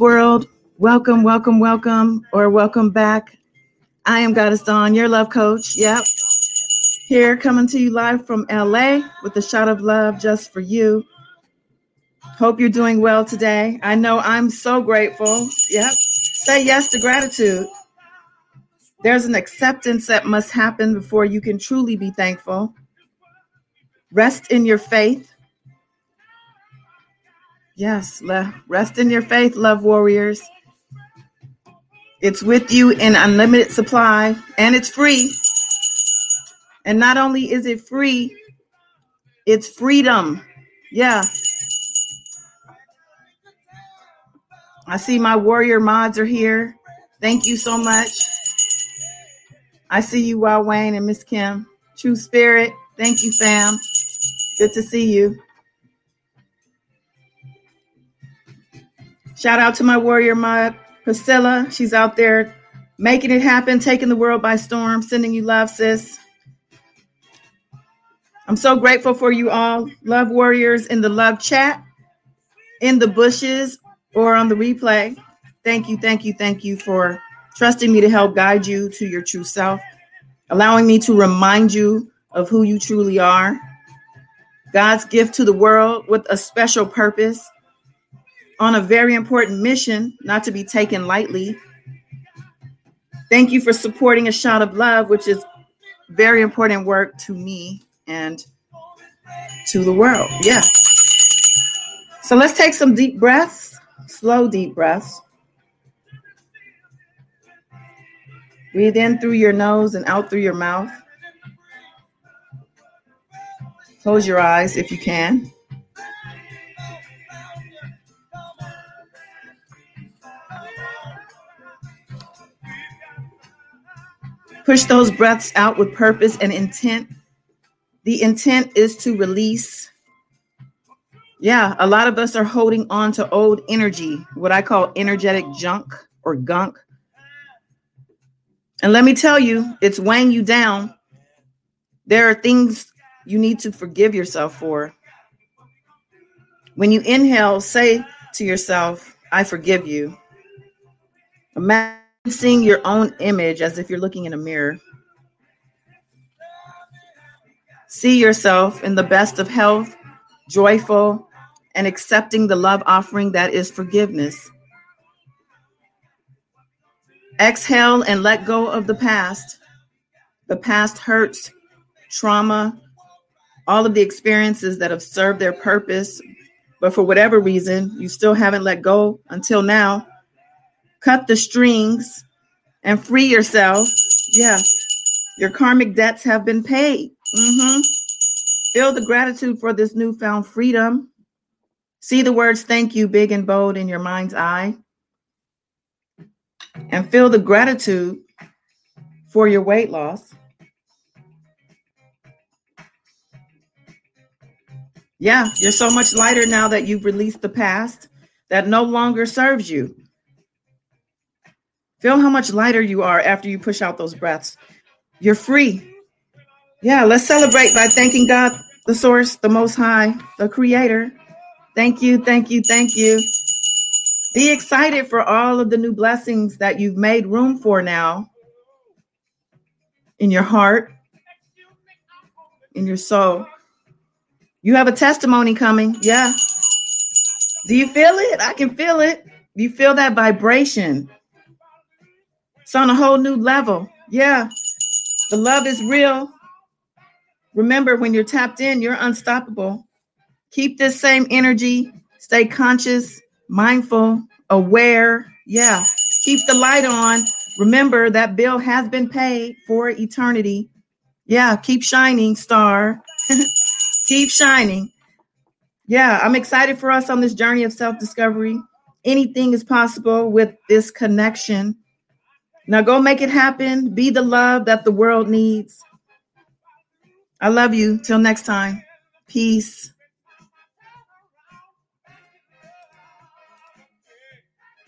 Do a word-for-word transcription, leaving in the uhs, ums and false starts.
World, welcome, welcome, welcome, or welcome back. I am Goddess Dawn, your love coach. Yep. Here, coming to you live from L A with a shot of love just for you. Hope you're doing well today. I know I'm so grateful. Yep. Say yes to gratitude. There's an acceptance that must happen before you can truly be thankful. Rest in your faith. Yes, rest in your faith, love warriors. It's with you in unlimited supply, and it's free. And not only is it free, it's freedom. Yeah. I see my warrior mods are here. Thank you so much. I see you, Wild Wayne and Miss Kim. True Spirit, thank you, fam. Good to see you. Shout out to my warrior mod, Priscilla. She's out there making it happen, taking the world by storm, sending you love, sis. I'm so grateful for you all, love warriors in the love chat, in the bushes, or on the replay. Thank you, thank you, thank you for trusting me to help guide you to your true self, allowing me to remind you of who you truly are. God's gift to the world with a special purpose, on a very important mission, not to be taken lightly. Thank you for supporting A Shot of Love, which is very important work to me and to the world. Yeah. So let's take some deep breaths, slow deep breaths. Breathe in through your nose and out through your mouth. Close your eyes if you can. Push those breaths out with purpose and intent. The intent is to release. Yeah, a lot of us are holding on to old energy, what I call energetic junk or gunk. And let me tell you, it's weighing you down. There are things you need to forgive yourself for. When you inhale, say to yourself, I forgive you. Imagine seeing your own image as if you're looking in a mirror. See yourself in the best of health, joyful, and accepting the love offering that is forgiveness. Exhale and let go of the past. The past hurts, trauma, all of the experiences that have served their purpose, but for whatever reason, you still haven't let go until now. Cut the strings and free yourself. Yeah. Your karmic debts have been paid. Mm-hmm. Feel the gratitude for this newfound freedom. See the words thank you big and bold in your mind's eye. And feel the gratitude for your weight loss. Yeah, you're so much lighter now that you've released the past that no longer serves you. Feel how much lighter you are after you push out those breaths. You're free. Yeah, let's celebrate by thanking God, the source, the most high, the creator. Thank you, thank you, thank you. Be excited for all of the new blessings that you've made room for now in your heart, in your soul. You have a testimony coming. Yeah. Do you feel it? I can feel it. You feel that vibration. It's on a whole new level. Yeah. The love is real. Remember, when you're tapped in, you're unstoppable. Keep this same energy. Stay conscious, mindful, aware. Yeah. Keep the light on. Remember that bill has been paid for eternity. Yeah. Keep shining, star. Keep shining. Yeah. I'm excited for us on this journey of self-discovery. Anything is possible with this connection. Now go make it happen. Be the love that the world needs. I love you. Till next time. Peace.